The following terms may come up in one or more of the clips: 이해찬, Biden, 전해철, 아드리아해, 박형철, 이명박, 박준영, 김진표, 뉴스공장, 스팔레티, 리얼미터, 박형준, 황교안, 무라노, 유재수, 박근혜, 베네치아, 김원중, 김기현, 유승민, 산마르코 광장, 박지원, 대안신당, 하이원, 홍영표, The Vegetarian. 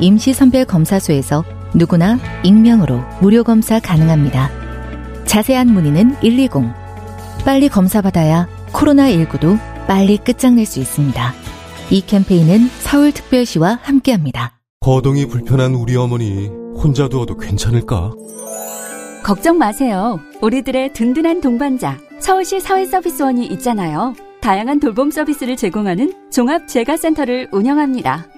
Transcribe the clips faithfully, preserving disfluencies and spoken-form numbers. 임시선별검사소에서 누구나 익명으로 무료 검사 가능합니다. 자세한 문의는 일이공. 빨리 검사받아야 코로나십구도 빨리 끝장낼 수 있습니다. 이 캠페인은 서울특별시와 함께합니다. 거동이 불편한 우리 어머니 혼자 두어도 괜찮을까? 걱정 마세요. 우리들의 든든한 동반자 서울시 사회서비스원이 있잖아요. 다양한 돌봄 서비스를 제공하는 종합재가센터를 운영합니다.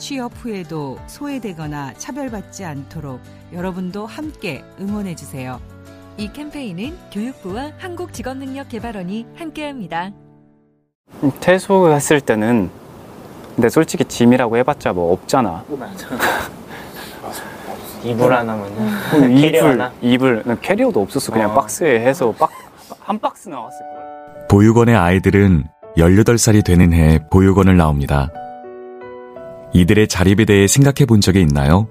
취업 후에도 소외되거나 차별받지 않도록 여러분도 함께 응원해주세요. 이 캠페인은 교육부와 한국직업능력개발원이 함께합니다. 퇴소했을 때는 근데 솔직히 짐이라고 해봤자 뭐 없잖아. 맞아. 맞아. 이불 하나면요. 이불 하나? 이불 캐리어도 없었어. 그냥 어. 박스에 해서 박, 한 박스 나왔을 거야. 보육원의 아이들은 열여덟 살이 되는 해 보육원을 나옵니다. 이들의 자립에 대해 생각해 본 적이 있나요?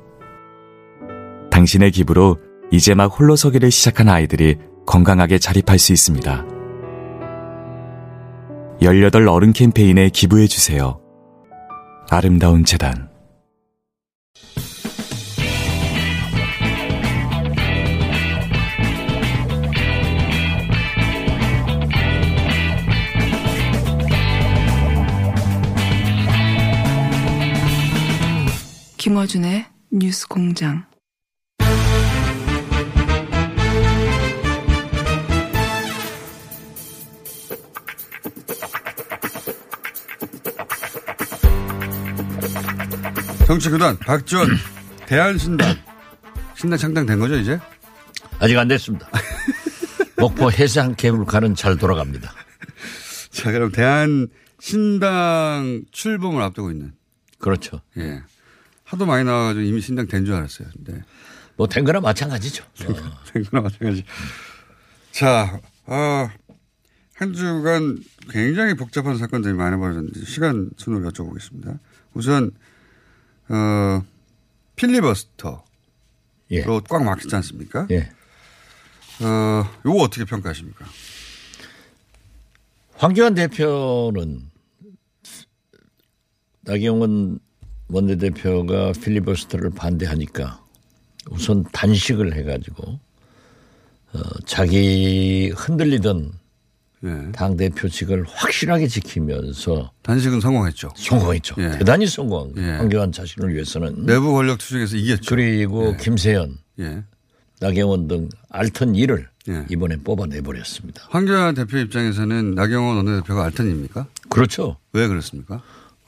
당신의 기부로 이제 막 홀로서기를 시작한 아이들이 건강하게 자립할 수 있습니다. 열여덟 어른 캠페인에 기부해 주세요. 아름다운 재단. 김어준의 뉴스공장. 정치구단 박지원 대안신당 신당 창당된 거죠 이제? 아직 안 됐습니다. 목포 해상 케이블카는 잘 돌아갑니다. 자, 그럼 대안신당 출범을 앞두고 있는. 그렇죠. 예. 하도 많이 나와가지고 이미 신당 된 줄 알았어요. 근데 뭐 된 거나 마찬가지죠. 된 거나 마찬가지. 자, 어, 한 주간 굉장히 복잡한 사건들이 많이 벌어졌는데 시간 순으로 여쭤보겠습니다. 우선 어, 필리버스터로 예. 꽉 막혔지 않습니까? 예. 어, 요거 어떻게 평가하십니까? 황교안 대표는 나경원 원내대표가 필리버스터를 반대하니까 우선 단식을 해가지고 어, 자기 흔들리던 예. 당대표직을 확실하게 지키면서 단식은 성공했죠. 성공했죠. 예. 대단히 성공한 거예요. 예. 황교안 자신을 위해서는. 내부 권력 투쟁에서 이겼죠. 그리고 예. 김세연, 예. 나경원 등 알턴 일을 예. 이번에 뽑아내버렸습니다. 황교안 대표 입장에서는 나경원 원내대표가 알턴입니까? 그렇죠. 왜 그렇습니까?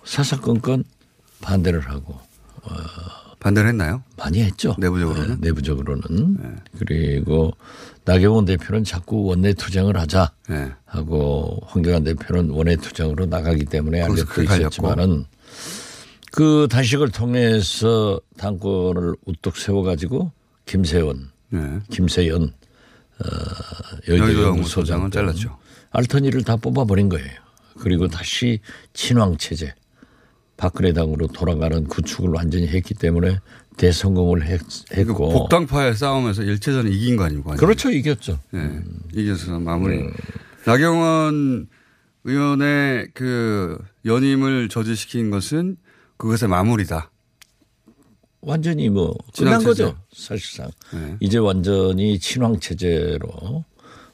사사건건 반대를 하고. 어, 반대를 했나요? 많이 했죠. 내부적으로는. 네, 내부적으로는. 네. 그리고 나경원 대표는 자꾸 원내 투쟁을 하자 네. 하고 황교안 대표는 원내 투쟁으로 나가기 때문에 알려져 있었지만은 그 단식을 통해서 당권을 우뚝 세워가지고 김세원, 네. 김세연, 어, 여의도 소장은 잘랐죠. 알턴이를 다 뽑아버린 거예요. 그리고 다시 친황 체제. 박근혜 당으로 돌아가는 구축을 완전히 했기 때문에 대성공을 했, 했고. 복당파의 싸움에서 일체전에 이긴 거 아니고. 그렇죠. 이겼죠. 네. 음. 이겨서 마무리. 음. 나경원 의원의 그 연임을 저지시킨 것은 그것의 마무리다. 완전히 뭐 끝난 친황체제. 거죠. 사실상. 네. 이제 완전히 친황체제로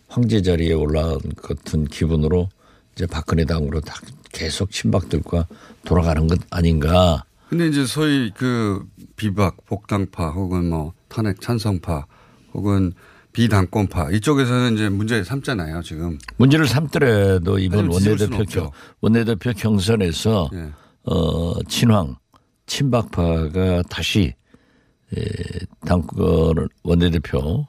황제 자리에 올라온 같은 기분으로 이제 박근혜 당으로 다 계속 친박들과 돌아가는 것 아닌가. 근데 이제 소위 그 비박, 복당파 혹은 뭐 탄핵 찬성파 혹은 비당권파 이쪽에서는 이제 문제 삼잖아요 지금. 문제를 삼더라도 이번 원내대표 경, 원내대표 경선에서 네. 어, 친황, 친박파가 다시 당권 원내대표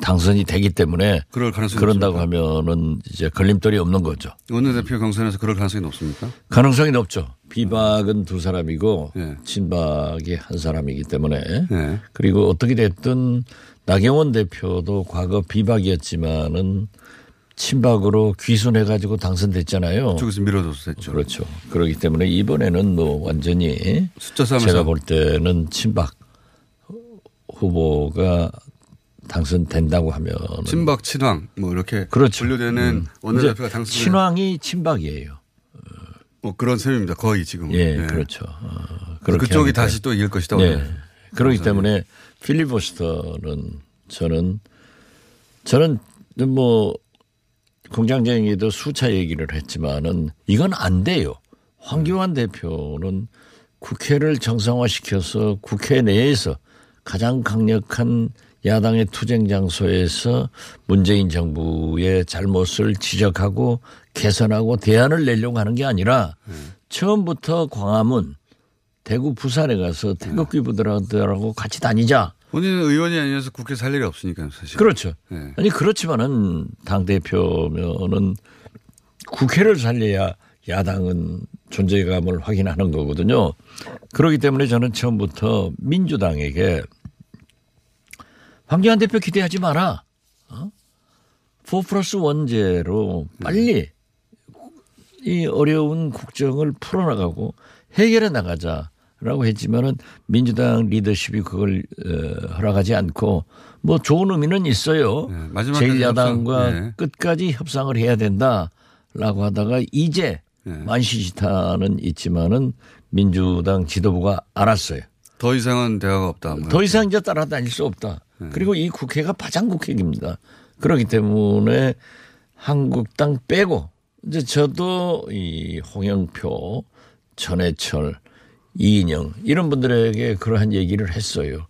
당선이 되기 때문에 그럴 가능성이 그런다고 높습니까? 하면은 이제 걸림돌이 없는 거죠. 원내대표 경선에서 그럴 가능성이 높습니까? 가능성이 높죠. 비박은 두 사람이고 네. 친박이 한 사람이기 때문에 네. 그리고 어떻게 됐든 나경원 대표도 과거 비박이었지만은 친박으로 귀순해 가지고 당선됐잖아요. 그쪽에서 밀어줬었죠. 그렇죠. 그렇기 때문에 이번에는 뭐 완전히 숫자 삼에서 제가 볼 때는 친박 후보가 당선된다고 하면 친박, 친황 뭐 이렇게 그렇죠. 분류되는 음. 원내대표가 당선. 친황이 친박이에요. 뭐 그런 셈입니다. 거의 지금. 예, 네. 그렇죠. 어, 그쪽이 다시 또 이길 것이다. 네. 네. 그렇기 때문에 필리버스터는 저는 저는 뭐 공장장에도 수차 얘기를 했지만은 이건 안 돼요. 황교안 대표는 국회를 정상화시켜서 국회 내에서 가장 강력한 야당의 투쟁 장소에서 문재인 정부의 잘못을 지적하고 개선하고 대안을 내려고 하는 게 아니라 음. 처음부터 광화문, 대구, 부산에 가서 태극기부들하고 같이 다니자. 본인은 의원이 아니어서 국회 살 일이 없으니까요, 사실. 그렇죠. 네. 아니 그렇지만은 당 대표면은 국회를 살려야 야당은 존재감을 확인하는 거거든요. 그렇기 때문에 저는 처음부터 민주당에게. 황교안 대표 기대하지 마라. 어? 사 플러스 일제로 빨리 이 어려운 국정을 풀어나가고 해결해 나가자라고 했지만은 민주당 리더십이 그걸 어, 허락하지 않고 뭐 좋은 의미는 있어요. 네, 제일 야당과 네. 끝까지 협상을 해야 된다라고 하다가 이제 네. 만시지탄은 있지만은 민주당 지도부가 알았어요. 더 이상은 대화가 없다. 뭐. 더 이상 이제 따라다닐 수 없다. 그리고 이 국회가 파장국회입니다. 그렇기 때문에 한국당 빼고 이제 저도 이 홍영표, 전해철, 이인영 이런 분들에게 그러한 얘기를 했어요.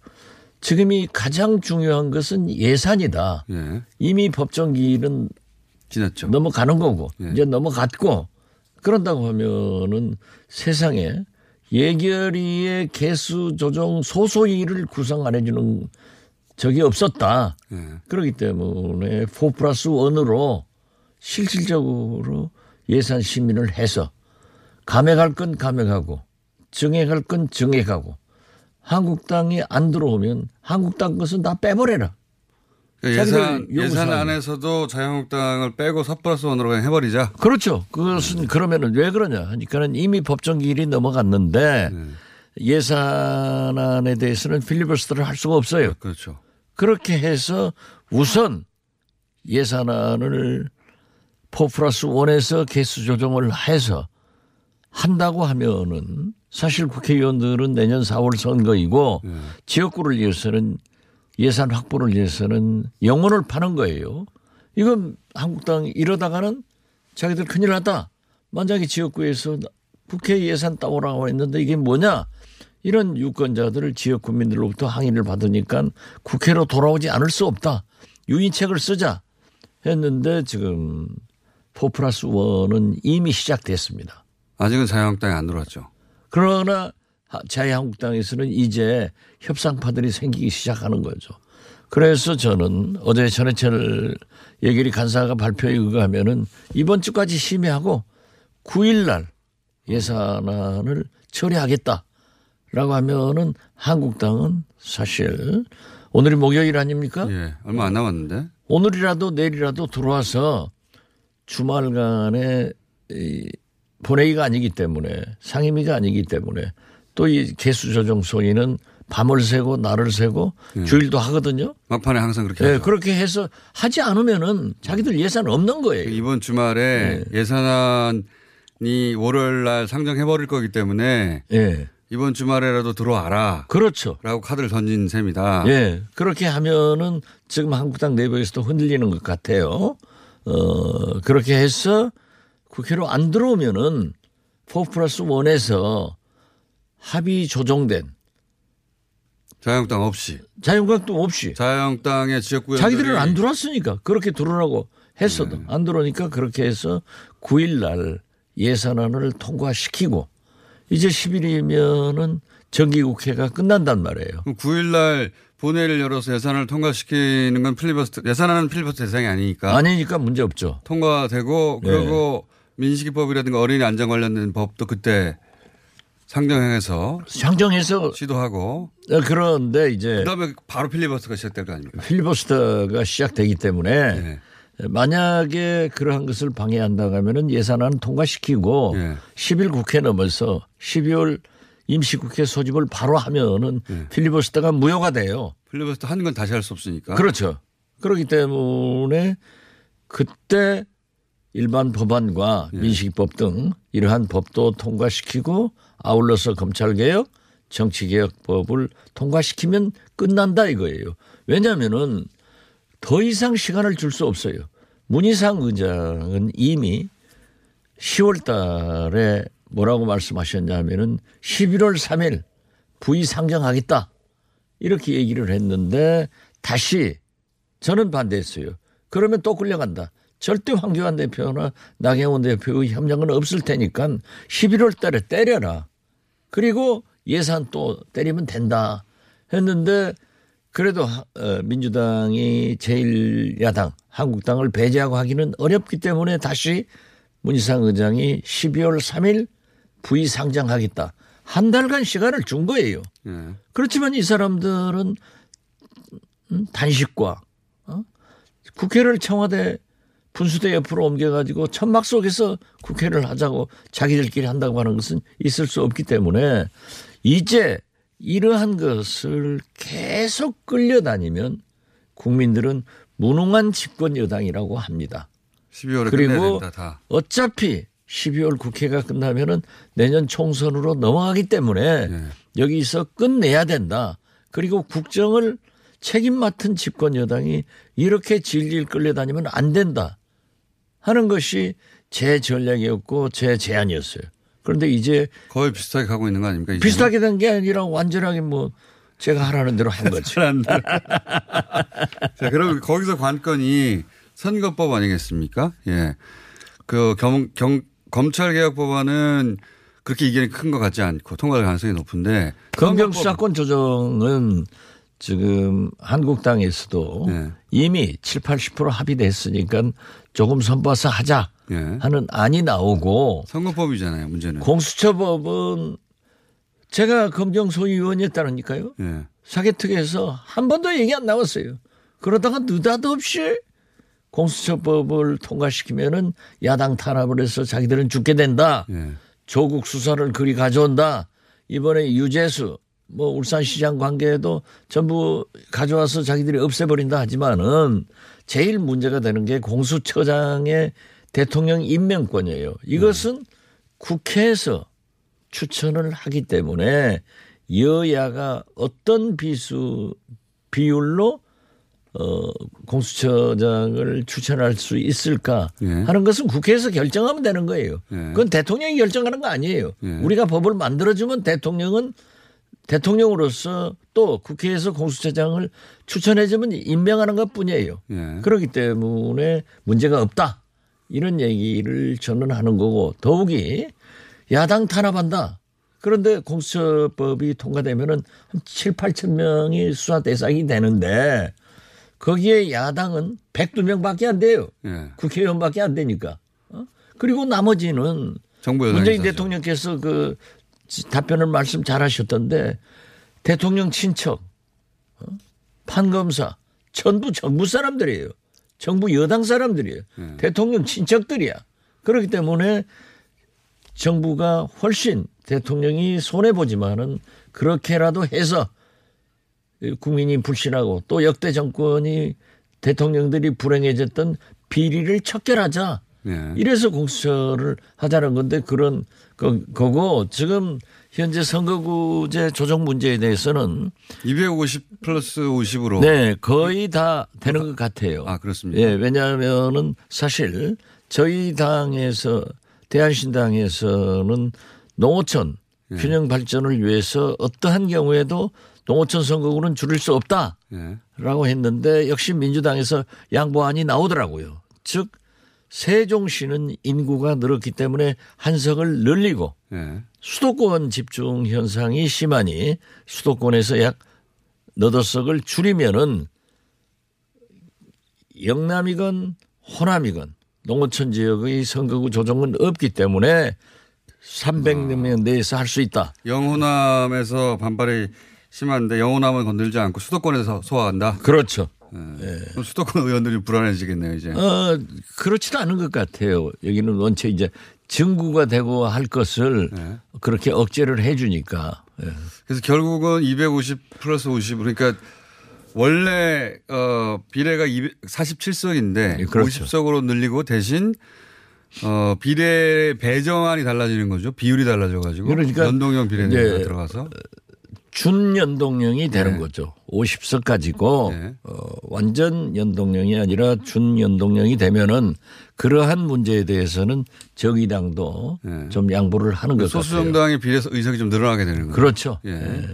지금이 가장 중요한 것은 예산이다. 예. 이미 법정기일은 지났죠. 넘어가는 거고 예. 이제 넘어갔고 그런다고 하면은 세상에 예결위의 개수 조정 소소위를 구성 안 해주는 적이 없었다. 네. 그렇기 때문에 사 플러스 일으로 실질적으로 예산 심의를 해서 감액할 건 감액하고 증액할 건 증액하고 한국당이 안 들어오면 한국당 것은 다 빼버려라. 그러니까 예산, 예산 안에서도 자유한국당을 빼고 사 플러스 일으로 그냥 해버리자. 그렇죠. 그것은 네. 그러면 왜 그러냐 하니까는 이미 법정기일이 넘어갔는데 네. 예산안에 대해서는 필리버스터를 할 수가 없어요. 그렇죠. 그렇게 해서 우선 예산안을 사 플러스 일에서 개수 조정을 해서 한다고 하면은 사실 국회의원들은 내년 사월 선거이고 네. 지역구를 위해서는 예산 확보를 위해서는 영혼을 파는 거예요. 이건 한국당 이러다가는 자기들 큰일 났다. 만약에 지역구에서 국회 예산 따오라고 했는데 이게 뭐냐. 이런 유권자들을 지역 국민들로부터 항의를 받으니까 국회로 돌아오지 않을 수 없다. 유인책을 쓰자 했는데 지금 사 플러스 일은 이미 시작됐습니다. 아직은 자유한국당이 안 들어왔죠. 그러나 자유한국당에서는 이제 협상파들이 생기기 시작하는 거죠. 그래서 저는 어제 전해철 예결위 간사가 발표에 의거하면은 이번 주까지 심의하고 구일 날 예산안을 처리하겠다. 라고 하면은 한국당은 사실 오늘이 목요일 아닙니까? 예, 얼마 안 남았는데. 오늘이라도 내일이라도 들어와서 주말간에 이 본회의가 아니기 때문에 상임위가 아니기 때문에 또 이 개수 조정 소위는 밤을 새고 날을 새고 네. 주일도 하거든요. 막판에 항상 그렇게 네, 하죠. 그렇게 해서 하지 않으면은 자기들 예산 없는 거예요. 이번 주말에 네. 예산안이 월요일 날 상정해버릴 거기 때문에 네. 이번 주말에라도 들어와라. 그렇죠. 라고 카드를 던진 셈이다. 예. 그렇게 하면은 지금 한국당 내부에서도 흔들리는 것 같아요. 어, 그렇게 해서 국회로 안 들어오면은 사 플러스 일에서 합의 조정된 자유한국당 없이. 자유한국당 없이. 자유한국당의 지역구에. 자기들은 안 들어왔으니까 그렇게 들어오라고 했어도 네. 안 들어오니까 그렇게 해서 구일 날 예산안을 통과시키고 이제 십일이면은 정기국회가 끝난단 말이에요. 그럼 구일 날 본회의를 열어서 예산을 통과시키는 건 필리버스터, 예산안은 필리버스터 대상이 아니니까. 아니니까 문제 없죠. 통과되고 네. 그리고 민식이법이라든가 어린이 안전 관련된 법도 그때 상정해서. 상정해서. 시도하고. 그런데 이제. 그다음에 바로 필리버스터가 시작될 거 아닙니까? 필리버스터가 시작되기 때문에. 네. 만약에 그러한 것을 방해한다고 하면은 예산안 통과시키고 예. 십일 국회 넘어서 십이월 임시국회 소집을 바로 하면은 예. 필리버스터가 무효가 돼요. 필리버스터 하는 건 다시 할 수 없으니까. 그렇죠. 그렇기 때문에 그때 일반 법안과 예. 민식이법 등 이러한 법도 통과시키고 아울러서 검찰개혁, 정치개혁법을 통과시키면 끝난다 이거예요. 왜냐하면은 더 이상 시간을 줄 수 없어요. 문희상 의장은 이미 시월 달에 뭐라고 말씀하셨냐면은 십일월 삼일 부의 상정하겠다 이렇게 얘기를 했는데 다시 저는 반대했어요. 그러면 또 끌려간다. 절대 황교안 대표나 나경원 대표의 협력은 없을 테니까 십일월 달에 때려라. 그리고 예산 또 때리면 된다 했는데 그래도 민주당이 제일 야당 한국당을 배제하고 하기는 어렵기 때문에 다시 문희상 의장이 십이월 삼일 부의 상정하겠다. 한 달간 시간을 준 거예요. 네. 그렇지만 이 사람들은 단식과 어? 국회를 청와대 분수대 옆으로 옮겨가지고 천막 속에서 국회를 하자고 자기들끼리 한다고 하는 것은 있을 수 없기 때문에 이제 이러한 것을 계속 끌려다니면 국민들은 무능한 집권 여당이라고 합니다. 십이월에 그리고 된다, 다. 어차피 십이월 국회가 끝나면은 내년 총선으로 넘어가기 때문에 네. 여기서 끝내야 된다. 그리고 국정을 책임 맡은 집권 여당이 이렇게 질질 끌려다니면 안 된다 하는 것이 제 전략이었고 제 제안이었어요. 그런데 이제 거의 비슷하게 가고 있는 거 아닙니까? 이제는? 비슷하게 된 게 아니라 완전하게 뭐 제가 하라는 대로 한 거죠. 자, 그럼 거기서 관건이 선거법 아니겠습니까? 예, 그 겸, 겸, 검찰개혁법안은 그렇게 이견이 큰 것 같지 않고 통과할 가능성이 높은데 검경수사권 조정은 지금 한국당에서도 예. 이미 칠, 팔십 퍼센트 합의됐으니까 조금 선봐서 하자. 예. 하는 안이 나오고 선거법이잖아요 문제는. 공수처법은 제가 검경 소위원이었다니까요. 예. 사개특위에서 한 번도 얘기 안 나왔어요. 그러다가 느닷없이 공수처법을 통과시키면은 야당 탄압을 해서 자기들은 죽게 된다. 예. 조국 수사를 그리 가져온다. 이번에 유재수 뭐 울산시장 관계에도 전부 가져와서 자기들이 없애버린다 하지만은 제일 문제가 되는 게 공수처장의 대통령 임명권이에요. 이것은 네. 국회에서 추천을 하기 때문에 여야가 어떤 비수, 비율로 어, 공수처장을 추천할 수 있을까 네. 하는 것은 국회에서 결정하면 되는 거예요. 네. 그건 대통령이 결정하는 거 아니에요. 네. 우리가 법을 만들어주면 대통령은 대통령으로서 또 국회에서 공수처장을 추천해주면 임명하는 것 뿐이에요. 네. 그렇기 때문에 문제가 없다. 이런 얘기를 저는 하는 거고 더욱이 야당 탄압한다. 그런데 공수처법이 통과되면은 한 칠, 팔천 명이 수사 대상이 되는데 거기에 야당은 백이 명밖에 안 돼요. 예. 국회의원밖에 안 되니까. 어? 그리고 나머지는 문재인 대통령께서 그 답변을 말씀 잘하셨던데 대통령 친척, 어? 판검사 전부 정부 사람들이에요. 정부 여당 사람들이에요. 네. 대통령 친척들이야. 그렇기 때문에 정부가 훨씬 대통령이 손해보지만은 그렇게라도 해서 국민이 불신하고 또 역대 정권이 대통령들이 불행해졌던 비리를 척결하자. 네. 이래서 공수처를 하자는 건데 그런 거, 거고 지금 현재 선거구제 조정 문제에 대해서는 이백오십 플러스 오십으로. 네. 거의 다 되는 것 같아요. 아, 그렇습니다. 예, 왜냐하면은 사실 저희 당에서 대안신당에서는 농어촌 예. 균형 발전을 위해서 어떠한 경우에도 농어촌 선거구는 줄일 수 없다라고 예. 했는데 역시 민주당에서 양보안이 나오더라고요. 즉 세종시는 인구가 늘었기 때문에 한석을 늘리고 예. 수도권 집중 현상이 심하니 수도권에서 약 여덟 석을 줄이면은 영남이건 호남이건 농어촌 지역의 선거구 조정은 없기 때문에 삼백 명 내에서 할 수 있다. 영호남에서 반발이 심한데 영호남은 건들지 않고 수도권에서 소화한다. 그렇죠. 네. 네. 수도권 의원들이 불안해지겠네요 이제. 어, 그렇지도 않은 것 같아요. 여기는 원체 이제 증구가 되고 할 것을 네. 그렇게 억제를 해 주니까. 네. 그래서 결국은 이백오십 플러스 오십 그러니까 원래 어, 비례가 사십칠 석인데 네, 그렇죠. 오십 석으로 늘리고 대신 어, 비례 배정안이 달라지는 거죠. 비율이 달라져 가지고 그러니까 연동형 비례가 들어가서. 준연동형이 되는 네. 거죠. 오십 석까지고 네. 어, 완전 연동형이 아니라 준연동형이 되면은 그러한 문제에 대해서는 저기당도 네. 좀 양보를 하는 것 같아요. 소수정당에 비해서 의석이 좀 늘어나게 되는 거죠. 그렇죠. 네. 네.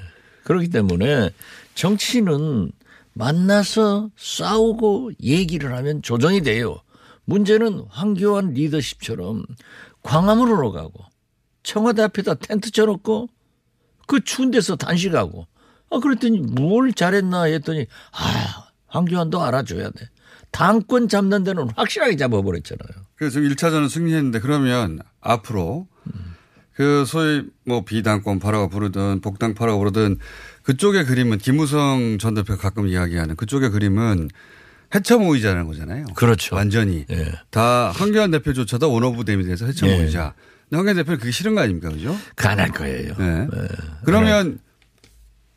그렇기 때문에 정치는 만나서 싸우고 얘기를 하면 조정이 돼요. 문제는 황교안 리더십처럼 광화문으로 가고 청와대 앞에다 텐트 쳐놓고 그 추운 데서 단식하고 아 그랬더니 뭘 잘했나 했더니 아 황교안도 알아줘야 돼. 당권 잡는 데는 확실하게 잡아버렸잖아요. 그래서 지금 일 차전은 승리했는데 그러면 앞으로 음. 그 소위 뭐 비당권파라고 부르든 복당파라고 부르든 그쪽의 그림은 김무성 전 대표가 가끔 이야기하는 그쪽의 그림은 해체모의자라는 거잖아요. 그렇죠. 완전히. 예. 다 황교안 대표조차도 원오브 댐이 돼서 해체모의자. 예. 황교안 대표는 그게 싫은 거 아닙니까? 그죠? 가난 거예요. 네. 네. 그러면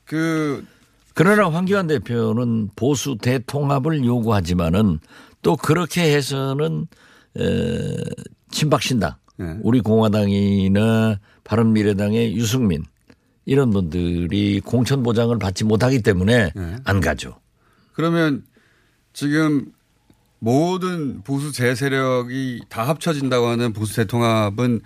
그. 그러나 황교안 대표는 보수 대통합을 요구하지만은 또 그렇게 해서는 에, 친박신당 네. 우리 공화당이나 바른미래당의 유승민 이런 분들이 공천보장을 받지 못하기 때문에 네. 안 가죠. 그러면 지금 모든 보수 재세력이 다 합쳐진다고 하는 보수 대통합은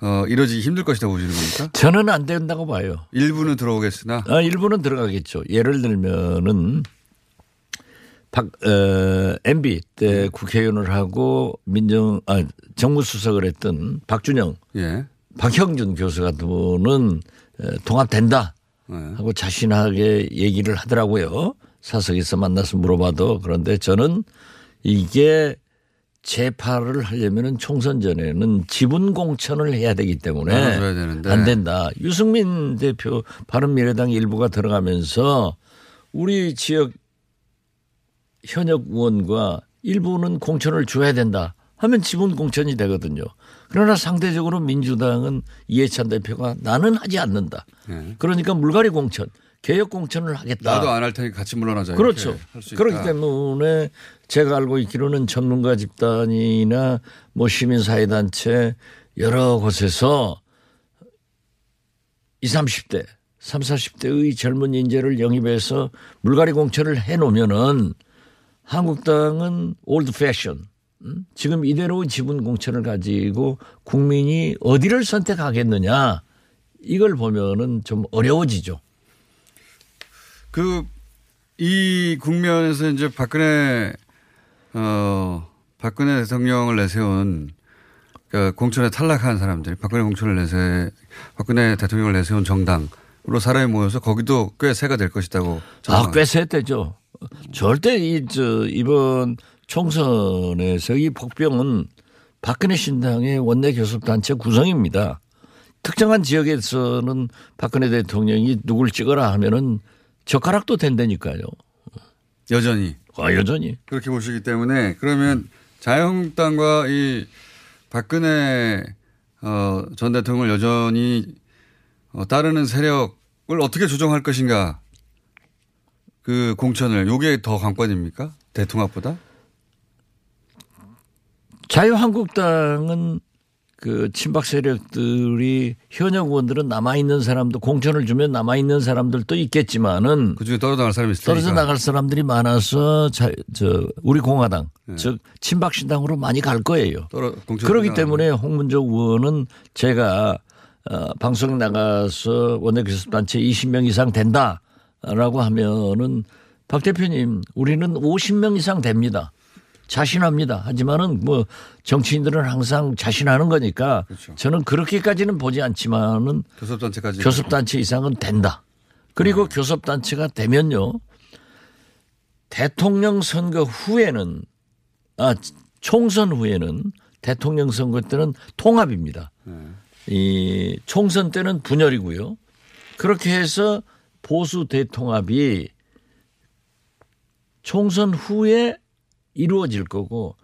어, 이루어지기 힘들 것이다 보시는 겁니까? 저는 안 된다고 봐요. 일부는 들어오겠으나? 아, 일부는 들어가겠죠. 예를 들면은 박, 어, 엠비 때 국회의원을 하고 민정, 아, 정무수석을 했던 박준영, 예. 박형준 교수 같은 분은 통합된다 하고 자신하게 얘기를 하더라고요. 사석에서 만나서 물어봐도 그런데 저는 이게 재파를 하려면 총선 전에는 지분 공천을 해야 되기 때문에 안 된다. 유승민 대표 바른미래당 일부가 들어가면서 우리 지역 현역 의원과 일부는 공천을 줘야 된다 하면 지분 공천이 되거든요. 그러나 상대적으로 민주당은 이해찬 대표가 나는 하지 않는다. 그러니까 물갈이 공천. 개혁 공천을 하겠다. 나도 안 할 테니 같이 물러나자. 그렇죠. 그렇기 때문에 제가 알고 있기로는 전문가 집단이나 뭐 시민사회단체 여러 곳에서 이십, 삼십 대, 삼십, 사십 대의 젊은 인재를 영입해서 물갈이 공천을 해놓으면은 한국당은 올드 패션. 지금 이대로의 지분 공천을 가지고 국민이 어디를 선택하겠느냐 이걸 보면은 좀 어려워지죠. 그, 이 국면에서 이제 박근혜, 어, 박근혜 대통령을 내세운, 그러니까 공천에 탈락한 사람들이 박근혜 공천을 내세, 박근혜 대통령을 내세운 정당으로 사람이 모여서 거기도 꽤 세가 될 것이라고. 아, 꽤 세 되죠. 절대 이, 저, 이번 총선에서 이 복병은 박근혜 신당의 원내 교섭단체 구성입니다. 특정한 지역에서는 박근혜 대통령이 누굴 찍어라 하면은 젓가락도 된다니까요. 여전히. 아, 여전히. 그렇게 보시기 때문에 그러면 자유한국당과 이 박근혜 어, 전 대통령을 여전히 어, 따르는 세력을 어떻게 조정할 것인가 그 공천을 요게 더 관건입니까? 대통합보다? 자유한국당은 그 친박 세력들이 현역 의원들은 남아있는 사람도 공천을 주면 남아있는 사람들도 있겠지만은 그중에 떨어져 나갈 사람이 있으니까 떨어져 나갈 사람들이 많아서 자, 저 우리 공화당 네. 즉 친박 신당으로 많이 갈 거예요. 떨어, 그렇기 때문에 홍문조 의원은 제가 어, 방송에 나가서 원내교섭단체 이십 명 이상 된다라고 하면은 박 대표님 우리는 오십 명 이상 됩니다. 자신합니다. 하지만은 뭐 정치인들은 항상 자신하는 거니까 그렇죠. 저는 그렇게까지는 보지 않지만은 교섭단체까지 교섭단체 이상은 된다. 그리고 네. 교섭단체가 되면요 대통령 선거 후에는 아 총선 후에는 대통령 선거 때는 통합입니다. 네. 이 총선 때는 분열이고요. 그렇게 해서 보수 대통합이 총선 후에 이루어질 거고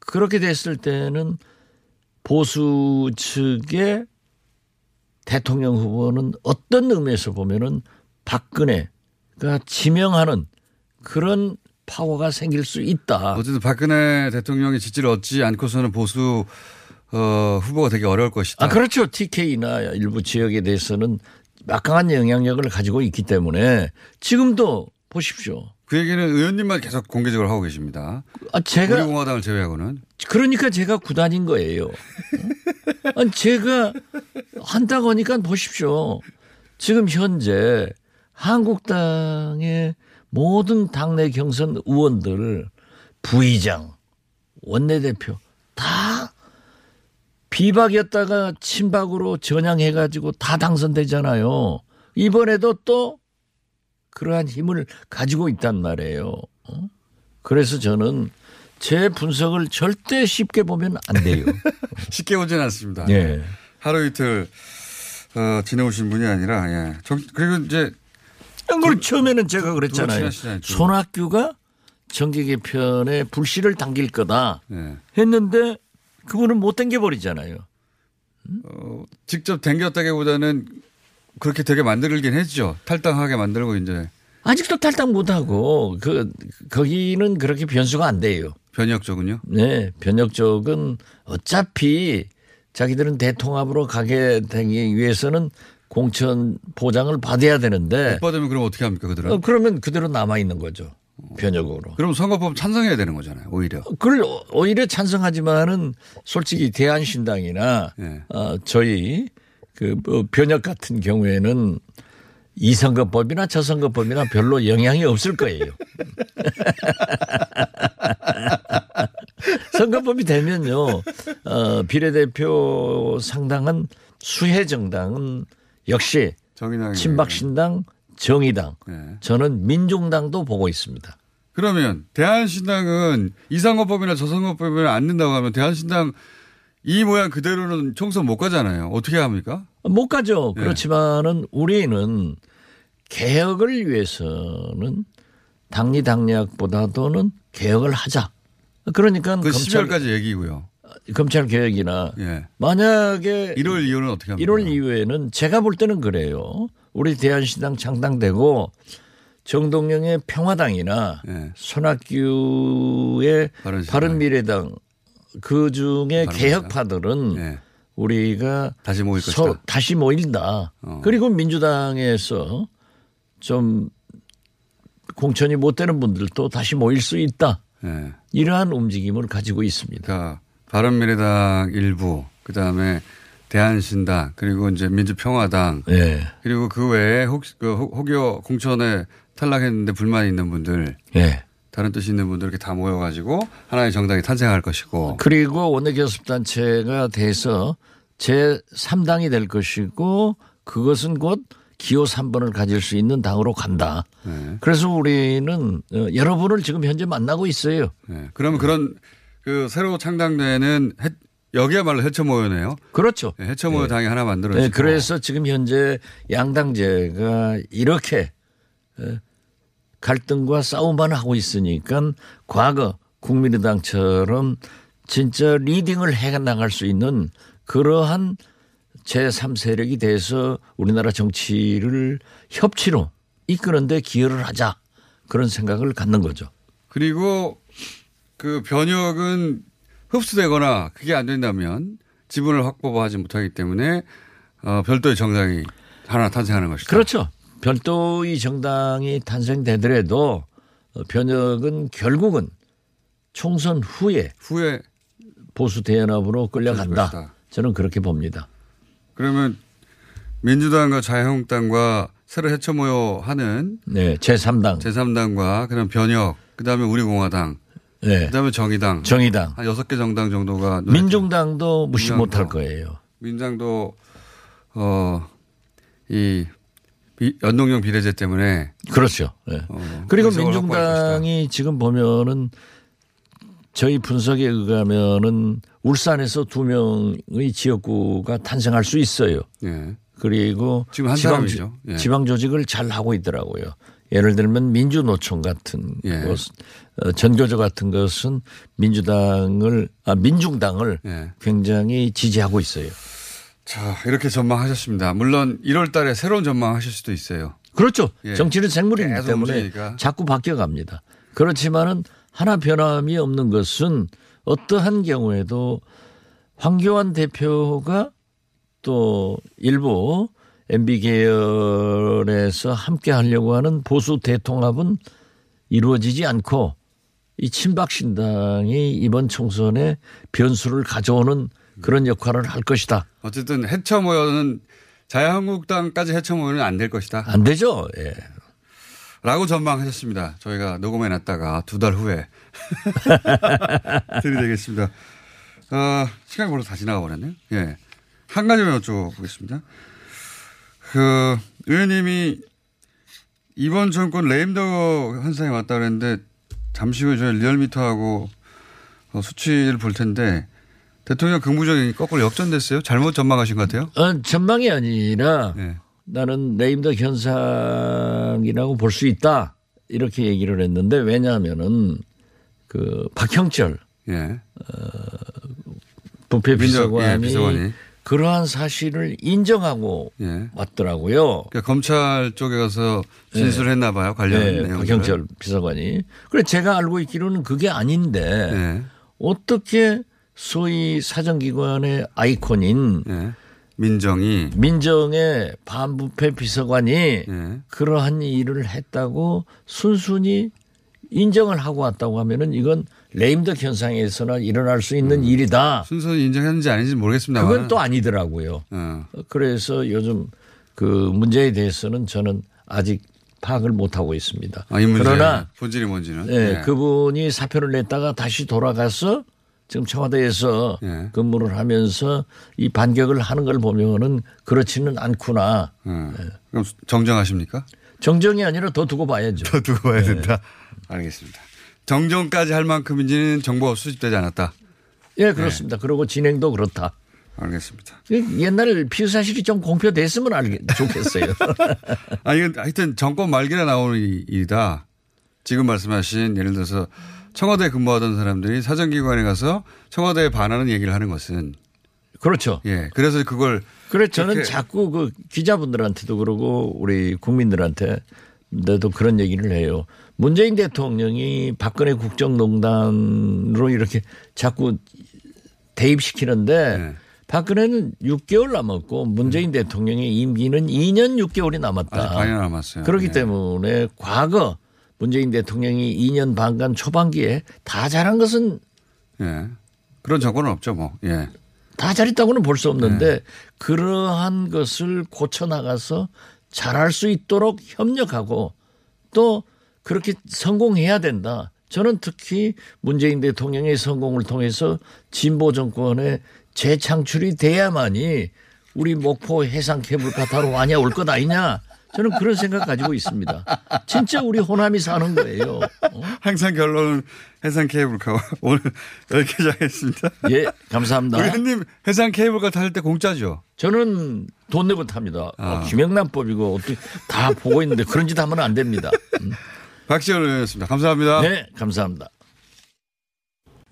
그렇게 됐을 때는 보수 측의 대통령 후보는 어떤 의미에서 보면은 박근혜가 지명하는 그런 파워가 생길 수 있다. 어쨌든 박근혜 대통령의 지지를 얻지 않고서는 보수 어, 후보가 되게 어려울 것이다. 아, 그렇죠. 티케이나 일부 지역에 대해서는 막강한 영향력을 가지고 있기 때문에 지금도 보십시오. 그 얘기는 의원님만 계속 공개적으로 하고 계십니다. 아, 제가. 우리 공화당을 제외하고는. 그러니까 제가 구단인 거예요. 아니, 제가 한다고 하니까 보십시오. 지금 현재 한국당의 모든 당내 경선 의원들 부의장, 원내대표 다 비박이었다가 친박으로 전향해가지고 다 당선되잖아요. 이번에도 또 그러한 힘을 가지고 있단 말이에요. 어? 그래서 저는 제 분석을 절대 쉽게 보면 안 돼요. 쉽게 보진 않습니다. 예. 하루 이틀 어, 지내오신 분이 아니라 예. 정, 그리고 이제 그걸 처음에는 제가 그랬잖아요. 손학규가 정계 개편에 불씨를 당길 거다 예. 했는데 그분은 못 당겨버리잖아요. 음? 어, 직접 당겼다기보다는 그렇게 되게 만들긴 했죠. 탈당하게 만들고 이제. 아직도 탈당 못하고 그 거기는 그렇게 변수가 안 돼요. 변혁 쪽은요? 네. 변혁 쪽은 어차피 자기들은 대통합으로 가게 되기 위해서는 공천 보장을 받아야 되는데. 못 받으면 그럼 어떻게 합니까 그들은? 어, 그러면 그대로 남아있는 거죠. 변혁으로. 그럼 선거법 찬성해야 되는 거잖아요. 오히려. 그걸 오히려 찬성하지만은 솔직히 대안신당이나 네. 어, 저희 그 뭐 변혁 같은 경우에는 이 선거법이나 저 선거법이나 별로 영향이 없을 거예요. 선거법이 되면요 어, 비례대표 상당한 수혜 정당은 역시 친박신당, 정의당, 네. 저는 민중당도 보고 있습니다. 그러면 대한신당은 이 선거법이나 저 선거법을 안 낸다고 하면 대한신당 이 모양 그대로는 총선 못 가잖아요. 어떻게 합니까? 못 가죠. 그렇지만은 예. 우리는 개혁을 위해서는 당리 당략보다도는 개혁을 하자. 그러니까 그 검찰, 십이월까지 얘기고요. 검찰 개혁이나 예. 만약에 일월 이후는 어떻게 합니까? 일월 이후에는 제가 볼 때는 그래요. 우리 대한신당 창당되고 정동영의 평화당이나 예. 손학규의 바른미래당 그 중에 개혁파들은 네. 우리가 다시 모일 것이다. 다시 모인다. 어. 그리고 민주당에서 좀 공천이 못 되는 분들도 다시 모일 수 있다. 네. 이러한 움직임을 가지고 있습니다. 그러니까 바른미래당 일부, 그 다음에 대한신당, 그리고 이제 민주평화당, 네. 그리고 그 외에 혹, 그 혹여 공천에 탈락했는데 불만이 있는 분들. 네. 다른 뜻이 있는 분들 이렇게 다 모여가지고 하나의 정당이 탄생할 것이고. 그리고 원내교섭단체가 돼서 제삼 당이 될 것이고 그것은 곧 기호 삼 번을 가질 수 있는 당으로 간다. 네. 그래서 우리는 여러분을 지금 현재 만나고 있어요. 네. 그러면 그런 그 새로 창당되는 해, 여기야말로 해처모여네요. 그렇죠. 네, 해처모여 네. 당이 하나 만들어지고. 네. 그래서 지금 현재 양당제가 이렇게 갈등과 싸움만 하고 있으니까 과거 국민의당처럼 진짜 리딩을 해나갈 수 있는 그러한 제삼 세력이 돼서 우리나라 정치를 협치로 이끄는 데 기여를 하자. 그런 생각을 갖는 거죠. 그리고 그 변혁은 흡수되거나 그게 안 된다면 지분을 확보하지 못하기 때문에 어, 별도의 정당이 하나 탄생하는 것이다. 그렇죠. 별도의 정당이 탄생되더라도 변혁은 결국은 총선 후에, 후에 보수 대연합으로 끌려간다. 저는 그렇게 봅니다. 그러면 민주당과 자유한국당과 새로 해쳐 모여 하는 네, 제삼 당. 제삼 당과 그다음 변혁, 그다음에 우리공화당, 네. 그다음에 정의당. 정의당. 한 여섯 개 정당 정도가. 민중당도 무시 못할 거예요. 민주당도 어, 이 연동형 비례제 때문에. 그렇죠. 네. 어, 그리고 민중당이 지금 보면은 저희 분석에 의하면은 울산에서 두 명의 지역구가 탄생할 수 있어요. 예. 그리고 지금 한 지방, 사람이죠. 예. 지방 조직을 잘 하고 있더라고요. 예를 들면 민주노총 같은 예. 곳, 전교조 같은 것은 민주당을 아 민중당을 예. 굉장히 지지하고 있어요. 자, 이렇게 전망하셨습니다. 물론 일월 달에 새로운 전망하실 수도 있어요. 그렇죠. 예. 정치는 생물이기 때문에 움직이니까. 자꾸 바뀌어갑니다. 그렇지만은. 하나 변함이 없는 것은 어떠한 경우에도 황교안 대표가 또 일부 엠비 계열에서 함께 하려고 하는 보수 대통합은 이루어지지 않고 이 친박신당이 이번 총선에 변수를 가져오는 그런 역할을 할 것이다. 어쨌든 해쳐 모여는 자유한국당까지 해쳐 모여는 안 될 것이다. 안 되죠. 예. 라고 전망하셨습니다. 저희가 녹음해 놨다가 두 달 후에 들이대겠습니다. 어, 시간이 벌써 다 지나가 버렸네요. 예. 한 가지만 여쭤보겠습니다. 그, 의원님이 이번 정권 레임덕 현상이 왔다 그랬는데 잠시 후에 저희 리얼미터하고 수치를 볼 텐데 대통령 긍부정이 거꾸로 역전됐어요? 잘못 전망하신 것 같아요? 어, 전망이 아니라 예. 나는 레임덕 현상이라고 볼 수 있다 이렇게 얘기를 했는데 왜냐하면은 그 박형철 예. 어, 부패 비서관이 예, 그러한 사실을 인정하고 예. 왔더라고요. 그러니까 검찰 쪽에 가서 진술했나 봐요 예. 관련 예, 내용을. 박형철 비서관이. 그래 제가 알고 있기로는 그게 아닌데 예. 어떻게 소위 사정기관의 아이콘인. 예. 민정이. 민정의 반부패 비서관이 예. 그러한 일을 했다고 순순히 인정을 하고 왔다고 하면은 이건 레임덕 현상에서나 일어날 수 있는 음. 일이다. 순순히 인정했는지 아닌지 모르겠습니다. 그건 또 아니더라고요. 어. 그래서 요즘 그 문제에 대해서는 저는 아직 파악을 못하고 있습니다. 아, 이 문제, 그러나 본질이 뭔지는. 예, 예. 그분이 사표를 냈다가 다시 돌아가서 지금 청와대에서 예. 근무를 하면서 이 반격을 하는 걸 보면은 그렇지는 않구나. 음. 예. 그럼 정정하십니까? 정정이 아니라 더 두고 봐야죠. 더 두고 봐야 예. 된다. 알겠습니다. 정정까지 할 만큼인지는 정보가 수집되지 않았다. 예, 그렇습니다. 예. 그리고 진행도 그렇다. 알겠습니다. 옛날에 피의 사실이 좀 공표됐으면 알겠, 좋겠어요. 아, 이건 하여튼 정권 말기에 나오는 일이다. 지금 말씀하신 예를 들어서. 청와대에 근무하던 사람들이 사정기관에 가서 청와대에 반하는 얘기를 하는 것은. 그렇죠. 예. 그래서 그걸. 그래 저는 자꾸 그 기자분들한테도 그러고 우리 국민들한테 나도 그런 얘기를 해요. 문재인 대통령이 박근혜 국정농단으로 이렇게 자꾸 대입시키는데 네. 박근혜는 육 개월 남았고 문재인 네. 대통령의 임기는 이 년 육 개월이 남았다. 아직 반이 남았어요. 그렇기 네. 때문에 과거. 문재인 대통령이 이 년 반간 초반기에 다 잘한 것은. 예. 그런 정권은 없죠, 뭐. 예. 다 잘했다고는 볼 수 없는데 예. 그러한 것을 고쳐나가서 잘할 수 있도록 협력하고 또 그렇게 성공해야 된다. 저는 특히 문재인 대통령의 성공을 통해서 진보 정권의 재창출이 돼야만이 우리 목포 해상 케이블카 타러 와냐 올 것 아니냐. 저는 그런 생각 가지고 있습니다. 진짜 우리 호남이 사는 거예요. 어? 항상 결론은 해상 케이블카 오늘 이렇게 하겠습니다. 예, 감사합니다. 의원님 해상 케이블카 탈 때 공짜죠? 저는 돈 내고 탑니다. 아. 아, 김영란법이고 어떻게 다 보고 있는데 그런 짓 하면 안 됩니다. 음. 박지원 의원이었습니다. 감사합니다. 네, 감사합니다.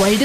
월드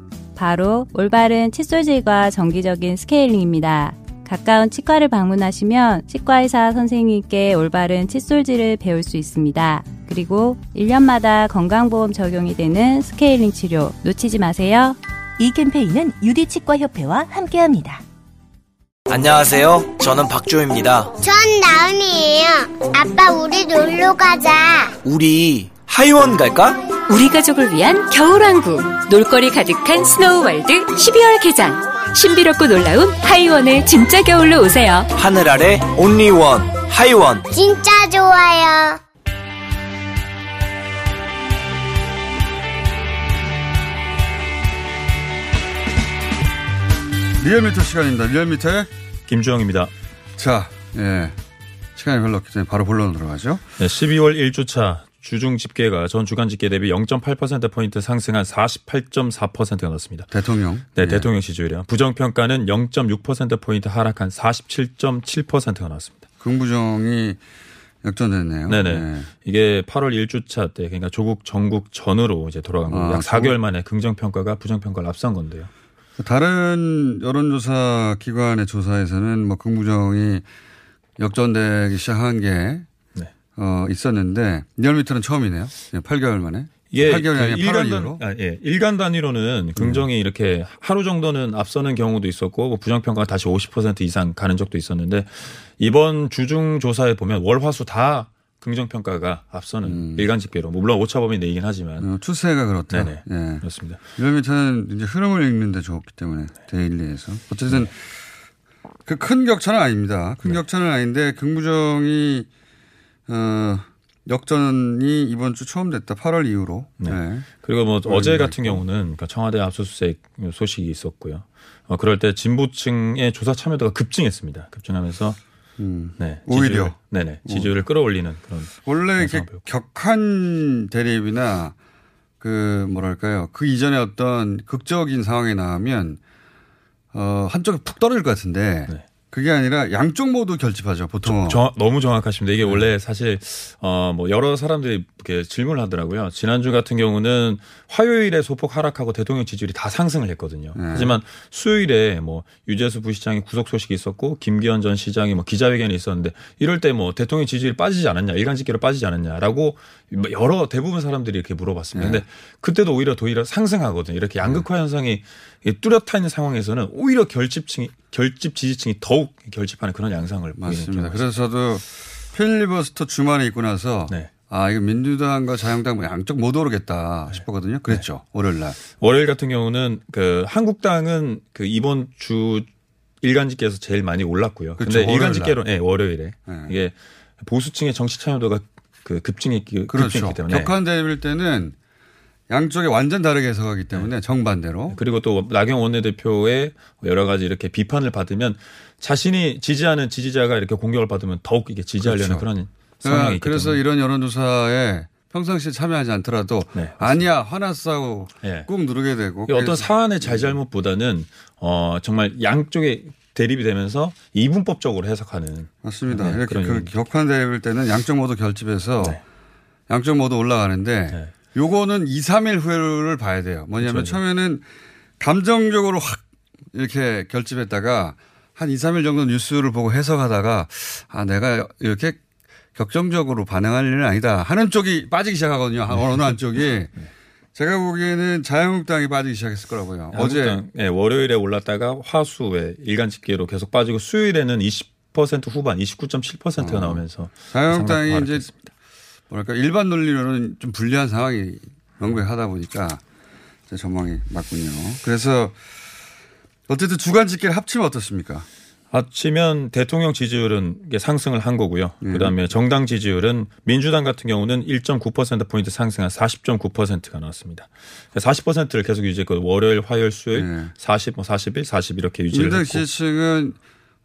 바로 올바른 칫솔질과 정기적인 스케일링입니다. 가까운 치과를 방문하시면 치과의사 선생님께 올바른 칫솔질을 배울 수 있습니다. 그리고 일 년마다 건강보험 적용이 되는 스케일링 치료 놓치지 마세요. 이 캠페인은 유디치과협회와 함께합니다. 안녕하세요. 저는 박조입니다. 전 나은이에요. 아빠 우리 놀러 가자. 우리 하이원 갈까? 우리 가족을 위한 겨울왕국, 놀거리 가득한 스노우월드 십이월 개장. 신비롭고 놀라운 하이원의 진짜 겨울로 오세요. 하늘 아래 온리원 하이원. 진짜 좋아요. 리얼미터 시간입니다. 리얼미터의 김주영입니다. 자, 예, 시간이 별로 없기 때문에 바로 본론으로 들어가죠. 네, 십이월 일 주차 주중 집계가 전 주간 집계 대비 영 점 팔 퍼센트 포인트 상승한 사십팔 점 사 퍼센트가 나왔습니다. 대통령. 네, 예. 대통령 지지율이요. 부정평가는 영 점 육 퍼센트 포인트 하락한 사십칠 점 칠 퍼센트가 나왔습니다. 긍부정이 역전됐네요. 네네. 네. 이게 팔월 일 주차 때, 그러니까 조국 전국 전으로 이제 돌아간 거고, 아, 약 사 개월 만에 긍정평가가 부정평가를 앞선 건데요. 다른 여론조사 기관의 조사에서는 뭐 긍부정이 역전되기 시작한 게 어, 있었는데, 리얼미터는 처음이네요. 팔 개월 만에. 예, 팔 개월이 아니라 일간, 팔월 이후로. 아, 예. 일간 단위로는 긍정이 음. 이렇게 하루 정도는 앞서는 경우도 있었고, 뭐 부정평가가 다시 오십 퍼센트 이상 가는 적도 있었는데, 이번 주중 조사에 보면 월, 화, 수 다 긍정평가가 앞서는 음. 일간 집계로. 물론 오차범위 내이긴 하지만. 어, 추세가 그렇다. 네네. 예. 그렇습니다. 리얼미터는 이제 흐름을 읽는데 좋았기 때문에, 데일리에서. 어쨌든, 네. 그 큰 격차는 아닙니다. 큰 네. 격차는 아닌데, 긍부정이 어, 역전이 이번 주 처음 됐다. 팔월 이후로. 네. 네. 그리고 뭐 어제 같은 있고. 경우는 그러니까 청와대 압수수색 소식이 있었고요. 어, 그럴 때 진보층의 조사 참여도가 급증했습니다. 급증하면서 음. 네, 지지율, 오히려 네네 지지율을 끌어올리는 그런. 원래 이렇게 격한 대립이나 그 뭐랄까요 그 이전에 어떤 극적인 상황이 나오면 어, 한쪽에 푹 떨어질 것 같은데. 네. 그게 아니라 양쪽 모두 결집하죠, 보통. 저, 너무 정확하십니다. 이게 네. 원래 사실, 어, 뭐, 여러 사람들이 이렇게 질문을 하더라고요. 지난주 같은 경우는 화요일에 소폭 하락하고 대통령 지지율이 다 상승을 했거든요. 네. 하지만 수요일에 뭐, 유재수 부시장이 구속 소식이 있었고, 김기현 전 시장이 뭐, 기자회견이 있었는데, 이럴 때 뭐, 대통령 지지율이 빠지지 않았냐, 일간 집계로 빠지지 않았냐라고 여러 대부분 사람들이 이렇게 물어봤습니다. 네. 근데 그때도 오히려 도히려 상승하거든요. 이렇게 양극화 현상이 뚜렷한 있는 상황에서는 오히려 결집층이, 결집 지지층이 더욱 결집하는 그런 양상을 맞습니다. 그래서 저도 필리버스터 주말에 있고 나서 네. 아 이거 민주당과 자유한국당 양쪽 못 오르겠다 네. 싶었거든요. 그랬죠. 네. 월요일날. 월요일 같은 경우는 그 한국당은 그 이번 주 일간집계에서 제일 많이 올랐고요. 그런데 그렇죠. 일간집계로 예 네, 월요일에 네. 이게 보수층의 정치 참여도가 그 급증했기, 그렇죠. 급증했기 때문에 격한 대립일 때는 양쪽에 완전 다르게 해석하기 때문에 네. 정반대로. 그리고 또 나경원 원내대표의 여러 가지 이렇게 비판을 받으면 자신이 지지하는 지지자가 이렇게 공격을 받으면 더욱 이게 지지하려는 그렇죠. 그런 성향이 있기 그래서 때문에. 이런 여론조사에 평상시에 참여하지 않더라도 네, 아니야 화났어 하고 네. 꾹 누르게 되고. 어떤 사안의 잘잘못보다는 어, 정말 양쪽에 대립이 되면서 이분법적으로 해석하는. 맞습니다. 네, 이렇게 그 격한 대립일 때는 양쪽 모두 결집해서 네. 양쪽 모두 올라가는데 네. 요거는 이, 삼 일 후회를 봐야 돼요. 뭐냐면 그렇죠. 처음에는 감정적으로 확 이렇게 결집했다가 한 이, 삼 일 정도 뉴스를 보고 해석하다가 아, 내가 이렇게 격정적으로 반응할 일은 아니다 하는 쪽이 빠지기 시작하거든요. 네. 어느 한쪽이. 네. 제가 보기에는 자유한국당이 빠지기 시작했을 거라고요. 어제 네, 월요일에 올랐다가 화수에 일간 집계로 계속 빠지고 수요일에는 이십 퍼센트 후반 이십구 점 칠 퍼센트가 어. 나오면서 자유한국당이 이제 뭐랄까 일반 논리로는 좀 불리한 상황이 명백하다 보니까 제 전망이 맞군요. 그래서 어쨌든 주간 집계를 합치면 어떻습니까? 합치면 대통령 지지율은 상승을 한 거고요. 네. 그다음에 정당 지지율은 민주당 같은 경우는 일 점 구 퍼센트 포인트 상승한 사십 점 구 퍼센트가 나왔습니다. 사십 퍼센트를 계속 유지했고 월요일, 화요일, 수요일 네. 사십, 사십일, 사십 이렇게 유지를 했고. 민주당 지지층은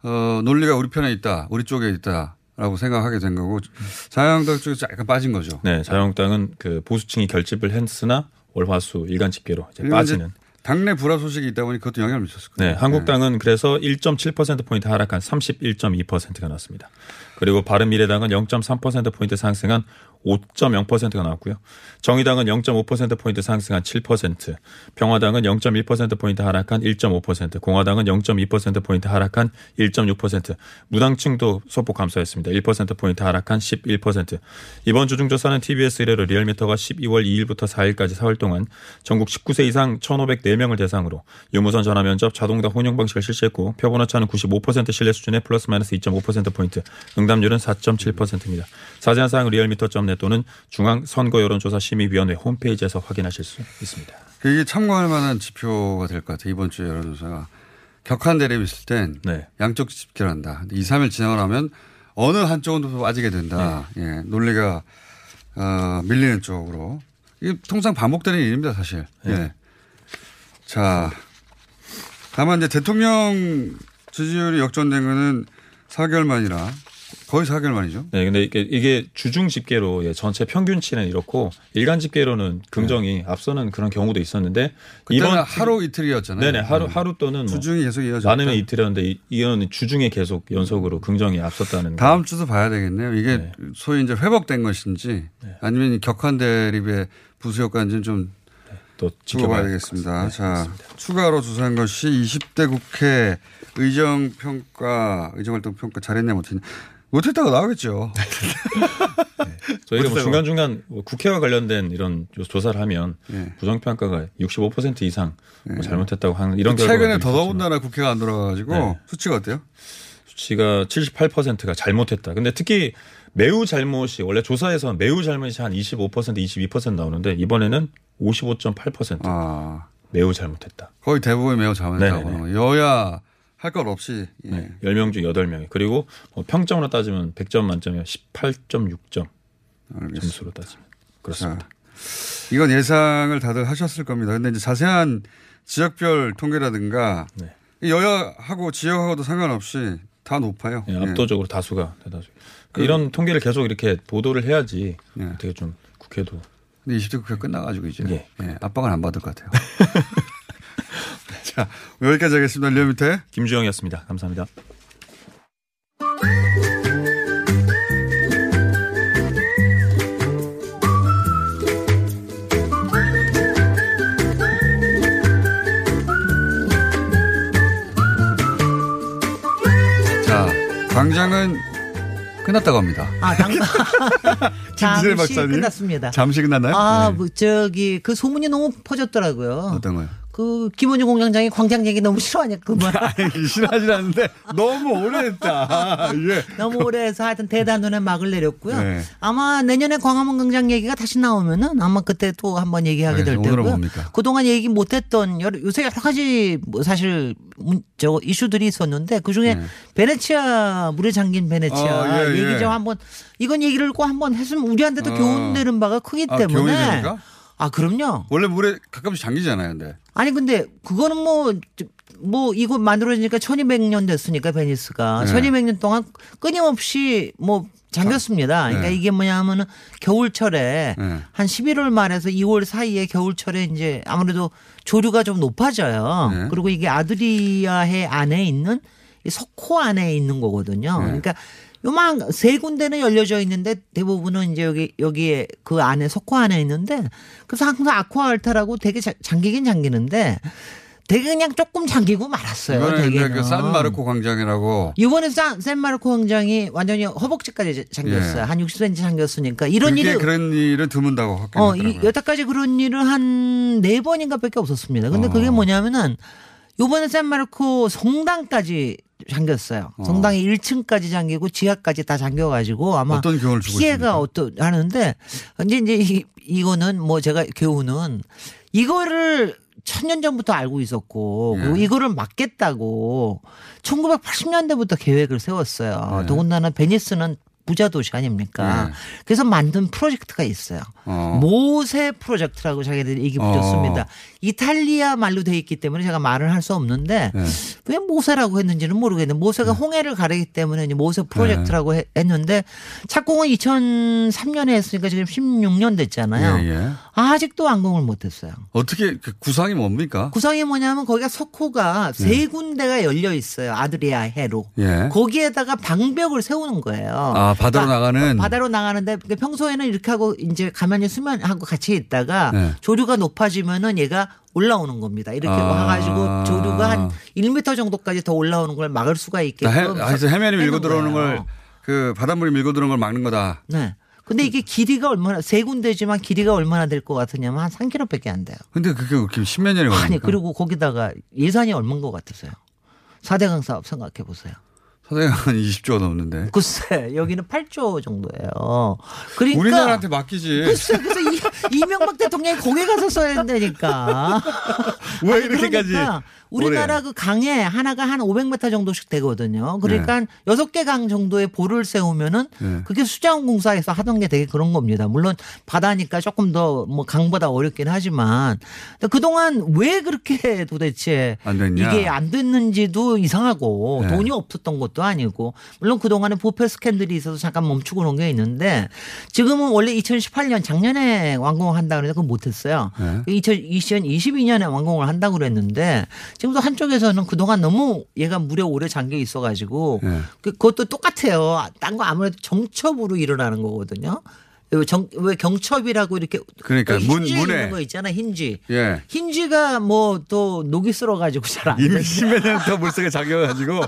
어, 논리가 우리 편에 있다. 우리 쪽에 있다. 라고 생각하게 된 거고 자유한국당 쪽에서 약간 빠진 거죠. 네. 자유한국당은 그 보수층이 결집을 했으나 월화수 일간 집계로 이제 빠지는. 당내 불화 소식이 있다 보니 그것도 영향을 미쳤을 거예요. 네, 한국당은 네. 그래서 일 점 칠 퍼센트 포인트 하락한 삼십일 점 이 퍼센트가 나왔습니다. 그리고 바른미래당은 영 점 삼 퍼센트 포인트 상승한 오 점 영 퍼센트가 나왔고요. 정의당은 영 점 오 퍼센트 포인트 상승한 칠 퍼센트, 평화당은 영 점 일 퍼센트 포인트 하락한 일 점 오 퍼센트, 공화당은 영 점 이 퍼센트 포인트 하락한 일 점 육 퍼센트, 무당층도 소폭 감소했습니다. 일 퍼센트 포인트 하락한 십일 퍼센트. 이번 주중조사는 티비에스 의뢰로 리얼미터가 십이월 이일부터 사일까지 사흘 동안 전국 십구 세 이상 천오백사 명을 대상으로 유무선 전화면접 자동답 혼용 방식을 실시했고 표본오차는 구십오 퍼센트 신뢰 수준의 플러스 마이너스 이 점 오 퍼센트 포인트, 응답률은 사 점 칠 퍼센트입니다. 자세한 사항은 리얼미터 닷 넷 또는 중앙선거여론조사심의위원회 홈페이지에서 확인하실 수 있습니다. 이게 참고할 만한 지표가 될 것 같아요. 이번 주 여론조사가. 격한 대립이 있을 땐 네. 양쪽 집계를 한다. 이, 삼 일 지나고 나면 어느 한쪽은 빠지게 된다. 네. 예, 논리가 어, 밀리는 쪽으로. 이게 통상 반복되는 일입니다. 사실. 네. 예. 자, 다만 이제 대통령 지지율이 역전된 거는 사 개월 만이라 거의 사 개월 만이죠. 네, 근데 이게, 이게 주중 집계로 예, 전체 평균치는 이렇고 일간 집계로는 긍정이 네. 앞서는 그런 경우도 있었는데 이번 하루 이틀이었잖아요. 네네, 하루 네. 하루 또는 주중이 뭐 계속 이어졌다. 많으면 이틀이었는데 이거는 주중에 계속 연속으로 긍정이 앞섰다는. 다음 거. 주도 봐야 되겠네요. 이게 네. 소위 이제 회복된 것인지 네. 아니면 격한 대립의 부수 효과인지는 좀 또 지켜봐야 되겠습니다. 네, 자, 그렇습니다. 추가로 조사한 것이 이십 대 국회 의정평가, 의정활동평가 잘했냐 못했냐. 못했다고 나오겠죠. 네. 저희가 뭐 중간중간 국회와 관련된 이런 조사를 하면 네. 부정평가가 육십오 퍼센트 이상 뭐 잘못했다고 하는 이런 결과가 최근에 더더군다나 국회가 안 돌아가가지고 네. 수치가 어때요? 수치가 칠십팔 퍼센트가 잘못했다. 근데 특히 매우 잘못이 원래 조사에서는 매우 잘못이 한 이십오 퍼센트 이십이 퍼센트 나오는데 이번에는 오십오 점 팔 퍼센트 아. 매우 잘못했다. 거의 대부분이 매우 잘못했다고. 네네네. 여야 할 것 없이. 예. 네. 열 명 중 여덟 명이. 그리고 평점으로 따지면 백 점 만점에 십팔 점 육 점 알겠습니다. 점수로 따지면. 그렇습니다. 자, 이건 예상을 다들 하셨을 겁니다. 그런데 이제 자세한 지역별 통계라든가 네. 여야하고 지역하고도 상관없이 다 높아요. 네, 압도적으로 예. 다수가 대다수. 그 이런 통계를 계속 이렇게 보도를 해야지 예. 어떻게 좀 국회도. 근데 이십 대 국회 끝나가지고 이제 예. 예, 압박은 안 받을 것 같아요. 자, 여기까지 하겠습니다. 리얼미터의 김주영이었습니다. 감사합니다. 자, 광장은 끝났다고 합니다. 아, 당장. 잠시 끝났습니다. 잠시 끝났나요? 아, 네. 뭐 저기 그 소문이 너무 퍼졌더라고요. 어떤 거요? 그 김원중 공장장이 광장 얘기 너무 싫어하냐 그만. 싫어하진 않는데 너무 오래했다. 예. 너무 오래해서 하여튼 대단원에 막을 내렸고요. 네. 아마 내년에 광화문 광장 얘기가 다시 나오면은 아마 그때 또 한번 얘기하게 될 테고요. 뭡니까? 그동안 얘기 못했던 여러, 요새 여러 가지 뭐 사실 문, 저 이슈들이 있었는데 그 중에 네. 베네치아 물에 잠긴 베네치아 아, 예, 얘기 좀 예. 한번 이건 얘기를 꼭 한번 했으면 우리한테도 아. 교훈되는 바가 크기 때문에. 아, 교훈이 됩니까? 아, 그럼요. 원래 물에 가끔씩 잠기잖아요, 근데. 아니, 근데 그거는 뭐, 뭐, 이거 만들어지니까 천이백 년 됐으니까, 베니스가. 네. 천이백 년 동안 끊임없이 뭐, 잠겼습니다. 그러니까 네. 이게 뭐냐 하면은 겨울철에 네. 한 십일월 말에서 이월 사이에 겨울철에 이제 아무래도 조류가 좀 높아져요. 네. 그리고 이게 아드리아해 안에 있는 이 석호 안에 있는 거거든요. 네. 그러니까 요만 세 군데는 열려져 있는데 대부분은 이제 여기 여기에 그 안에 석호 안에 있는데 그래서 항상 아쿠아 알타라고 되게 자, 잠기긴 잠기는데 되게 그냥 조금 잠기고 말았어요. 이번에 그 산마르코 광장이라고. 이번에 산, 산마르코 광장이 완전히 허벅지까지 잠겼어요. 예. 한 육십 센티미터 잠겼으니까. 이런 일이. 그런 일을 드문다고 확인했더라고요. 어, 여태까지 그런 일을 한 네 번인가 밖에 없었습니다. 근데 어. 그게 뭐냐면은 이번에 산마르코 성당까지 잠겼어요. 성당이 어. 일 층까지 잠기고 지하까지 다 잠겨가지고 아마 어떤 교훈을 주고 피해가 어떤 하는데 이제 이제 이, 이거는 뭐 제가 교훈은 이거를 천년 전부터 알고 있었고 그리고 예. 이거를 막겠다고 천구백팔십 년대부터 계획을 세웠어요. 예. 더군다나 베니스는 부자 도시 아닙니까? 예. 그래서 만든 프로젝트가 있어요. 어. 모세 프로젝트라고 자기들이 얘기 붙였습니다. 어. 이탈리아 말로 돼 있기 때문에 제가 말을 할 수 없는데 예. 왜 모세라고 했는지는 모르겠는데 모세가 예. 홍해를 가리기 때문에 모세 프로젝트라고 예. 했는데 착공은 이천삼 년에 했으니까 지금 십육 년 됐잖아요. 예. 예. 아직도 완공을 못했어요. 어떻게 구상이 뭡니까? 구상이 뭐냐면 거기가 석호가 예. 세 군데가 열려 있어요. 아드리아 해로. 예. 거기에다가 방벽을 세우는 거예요. 아, 바다로 그러니까 나가는. 바다로 나가는데 평소에는 이렇게 하고 이제 가만히 수면하고 같이 있다가 예. 조류가 높아지면은 얘가 올라오는 겁니다. 이렇게 아. 와가지고 조류가 한 일 미터 정도까지 더 올라오는 걸 막을 수가 있게끔. 그래서 해면이 밀고 들어오는 걸 그 바닷물이 밀고 들어오는 걸 막는 거다. 네. 근데 이게 길이가 얼마나 세 군데지만 길이가 얼마나 될 것 같으냐면 한 삼 킬로미터 밖에 안 돼요. 근데 그게 십몇 년이 걸리니까. 아니 그리고 거기다가 예산이 얼마인 것 같으세요? 사대강 사업 생각해 보세요. 사대강은 이십 조가 넘는데. 글쎄 여기는 팔 조 정도예요. 그러니까 우리나라한테 맡기지. 글쎄 그래서 이, 이명박 대통령이 거기 가서 써야 된다니까. 왜 아니, 이렇게까지. 그러니까 우리나라 그 강에 하나가 한 오백 미터 정도씩 되거든요. 그러니까 네. 여섯 개 강 정도의 보를 세우면은 네. 그게 수자원공사에서 하던 게 되게 그런 겁니다. 물론 바다니까 조금 더 뭐 강보다 어렵긴 하지만 그동안 왜 그렇게 도대체 안 됐냐. 이게 안 됐는지도 이상하고 네. 돈이 없었던 것도 아니고 물론 그동안에 부패 스캔들이 있어서 잠깐 멈추고 놓은 게 있는데 지금은 원래 이천십팔 년 작년에 완공한다고 그랬는데 그건 못했어요. 네. 이천이십이 년에 완공을 한다고 그랬는데 지금도 한쪽에서는 그동안 너무 얘가 물에 오래 잠겨 있어 가지고 네. 그것도 똑같아요. 딴 거 아무래도 정첩으로 일어나는 거거든요. 정, 왜 경첩이라고 이렇게 그러니까 문, 문에 거 있잖아 힌지. 예. 힌지가 뭐 또 녹이 쓸어가지고 잘 안 돼. 이미 십몇 년 더 물속에 잠겨가지고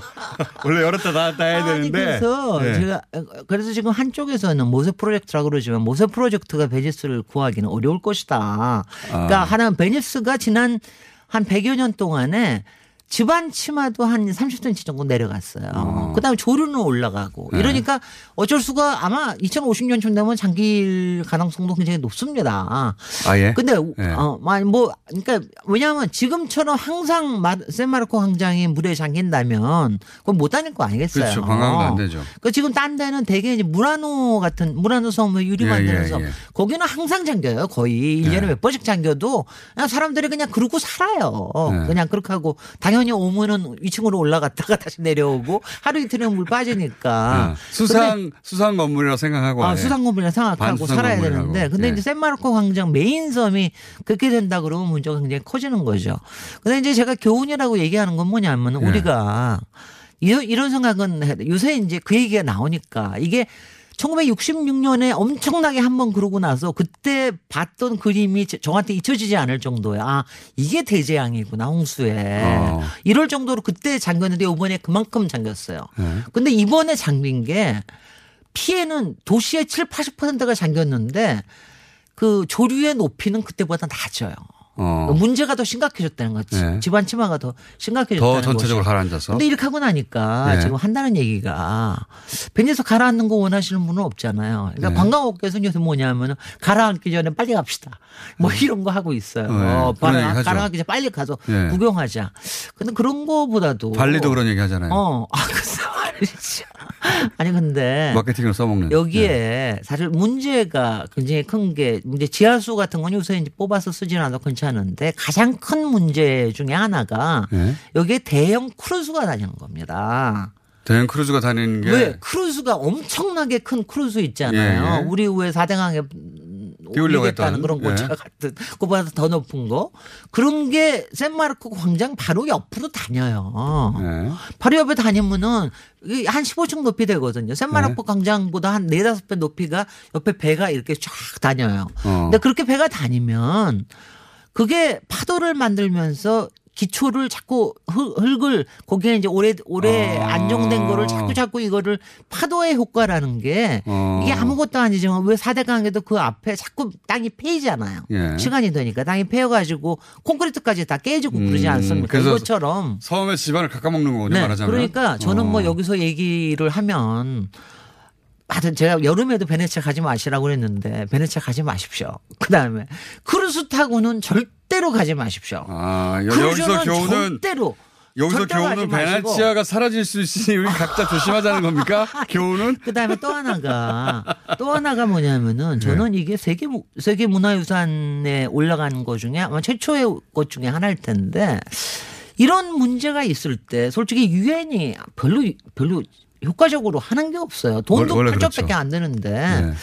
원래 열었다 닫았다 해야 아니, 되는데. 그래서 예. 제가 그래서 지금 한쪽에서는 모세 프로젝트라고 그러지만 모세 프로젝트가 베니스를 구하기는 어려울 것이다. 그러니까 아. 하나는 베니스가 지난 한 백여 년 동안에 집안 치마도 한 삼십 센티미터 정도 내려갔어요. 어. 그다음에 조류는 올라가고 네. 이러니까 어쩔 수가 아마 이천오십 년쯤 되면 잠길 가능성도 굉장히 높습니다. 아 예. 근데 예. 어, 뭐 그러니까 왜냐하면 지금처럼 항상 샌마르코 광장이 물에 잠긴다면 그건 못 다닐 거 아니겠어요. 그렇죠. 관광도 안 되죠. 그 지금 딴 데는 되게 이제 무라노 같은 무라노 섬 유리 만드는 섬 예, 예, 예. 거기는 항상 잠겨요. 거의 일 년에 예. 몇 번씩 잠겨도 그냥 사람들이 그냥 그러고 살아요. 예. 그냥 그렇게 하고 당연히 당연히 오면은 이 층으로 올라갔다가 다시 내려오고 하루 이틀이면 물 빠지니까. 네. 수상, 수상 건물이라고 생각하고. 아, 수상 건물이라고 생각하고 살아야 건물이라고. 되는데. 근데 네. 이제 샌마르코 광장 메인섬이 그렇게 된다 그러면 문제가 굉장히 커지는 거죠. 근데 이제 제가 교훈이라고 얘기하는 건 뭐냐면 네. 우리가 이런 생각은 요새 이제 그 얘기가 나오니까 이게 천구백육십육 년에 엄청나게 한번 그러고 나서 그때 봤던 그림이 저한테 잊혀지지 않을 정도야. 아, 이게 대재앙이구나 홍수에. 어. 이럴 정도로 그때 잠겼는데 이번에 그만큼 잠겼어요. 그런데 네. 이번에 잠긴 게 피해는 도시의 칠, 팔십 퍼센트가 잠겼는데 그 조류의 높이는 그때보다 낮아요. 어. 문제가 더 심각해졌다는 거지. 네. 집안 치마가 더 심각해졌다는 거지. 더 전체적으로 거죠. 가라앉아서. 근데 이렇게 하고 나니까 네. 지금 한다는 얘기가 베니스 가라앉는 거 원하시는 분은 없잖아요. 그러니까 네. 관광업계에서는 요새 뭐냐면 가라앉기 전에 빨리 갑시다. 뭐 이런 거 하고 있어요. 네. 어, 가라앉기 전에 빨리 가서 네. 구경하자. 근데 그런 거보다도. 발리도 그런 얘기 하잖아요. 어. 아, 글쎄 말이죠. 아니 근데 마케팅을 써먹는 여기에 네. 사실 문제가 굉장히 큰 게 이제 지하수 같은 건 요새 이제 뽑아서 쓰지는 않아도 괜찮은데 가장 큰 문제 중에 하나가 네. 여기에 대형 크루즈가 다니는 겁니다. 대형 크루즈가 다니는 게 왜 크루즈가 엄청나게 큰 크루즈 있잖아요. 예. 우리 왜 사대강에 올리겠다는 그런 고차가 같은 그보다 더 높은 거 그런 게 샌마르코 광장 바로 옆으로 다녀요. 네. 바로 옆에 다니면은 한 십오 층 높이 되거든요. 샌마르코 네. 광장보다 한 네다섯 배 높이가 옆에 배가 이렇게 쫙 다녀요. 어. 근데 그렇게 배가 다니면 그게 파도를 만들면서 기초를 자꾸 흙을 거기에 이제 오래 오래 아. 안정된 거를 자꾸 자꾸 이거를 파도의 효과라는 게 어. 이게 아무것도 아니지만 왜 사 대 강에도 그 앞에 자꾸 땅이 패이잖아요. 예. 시간이 되니까 땅이 패여가지고 콘크리트까지 다 깨지고 음. 그러지 않습니까? 그래서 이것처럼 섬의 집안을 깎아먹는 거거든요. 네. 말하자면. 그러니까 저는 어. 뭐 여기서 얘기를 하면. 하여튼 제가 여름에도 베네치아 가지 마시라고 그랬는데 베네치아 가지 마십시오. 그다음에 크루즈 타고는 절대로 가지 마십시오. 아, 여기서 교훈은 절대로 여기서 교훈은 베네치아가 사라질 수 있으니 우리 각자 조심하자는 겁니까? 교훈은? 그다음에 또 하나가 또 하나가 뭐냐면은 저는 이게 세계 세계 문화유산에 올라간 것 중에 아마 최초의 것 중에 하나일 텐데 이런 문제가 있을 때 솔직히 유엔이 별로 별로 효과적으로 하는 게 없어요. 돈도 팔 조 밖에 안 되는데. 네.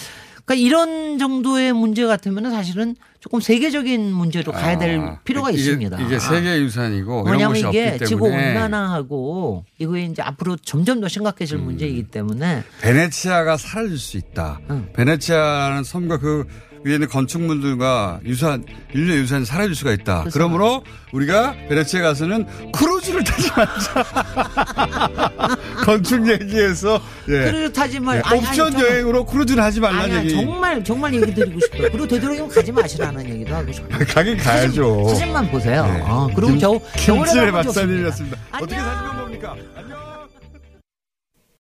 그러니까 이런 정도의 문제 같으면 사실은 조금 세계적인 문제로 아, 가야 될 필요가 이게, 있습니다. 이게 세계유산이고. 왜냐하면 이게 지구온난화하고 이거 이제 앞으로 점점 더 심각해질 음. 문제이기 때문에. 베네치아가 사라질 수 있다. 응. 베네치아는 섬과 그 위에 있는 건축물들과 유산, 인류 유산이 사라질 수가 있다. 그렇습니다. 그러므로 우리가 베네치아 가서는 크루즈를 타지 말자. 건축 얘기에서. 예. 크루즈 타지 말. 예. 옵션 아니, 아니, 여행으로 크루즈는 하지 말라는 얘기. 정말 정말 얘기 드리고 싶어요. 그리고 되도록이면 가지 마시라는 얘기도 하고 싶어요. 가긴 가야죠. 사진만 보세요. 네. 아, 그리고 저 겨울에 김진애 박사님이었습니다. 어떻게 사시는 겁니까? 안녕.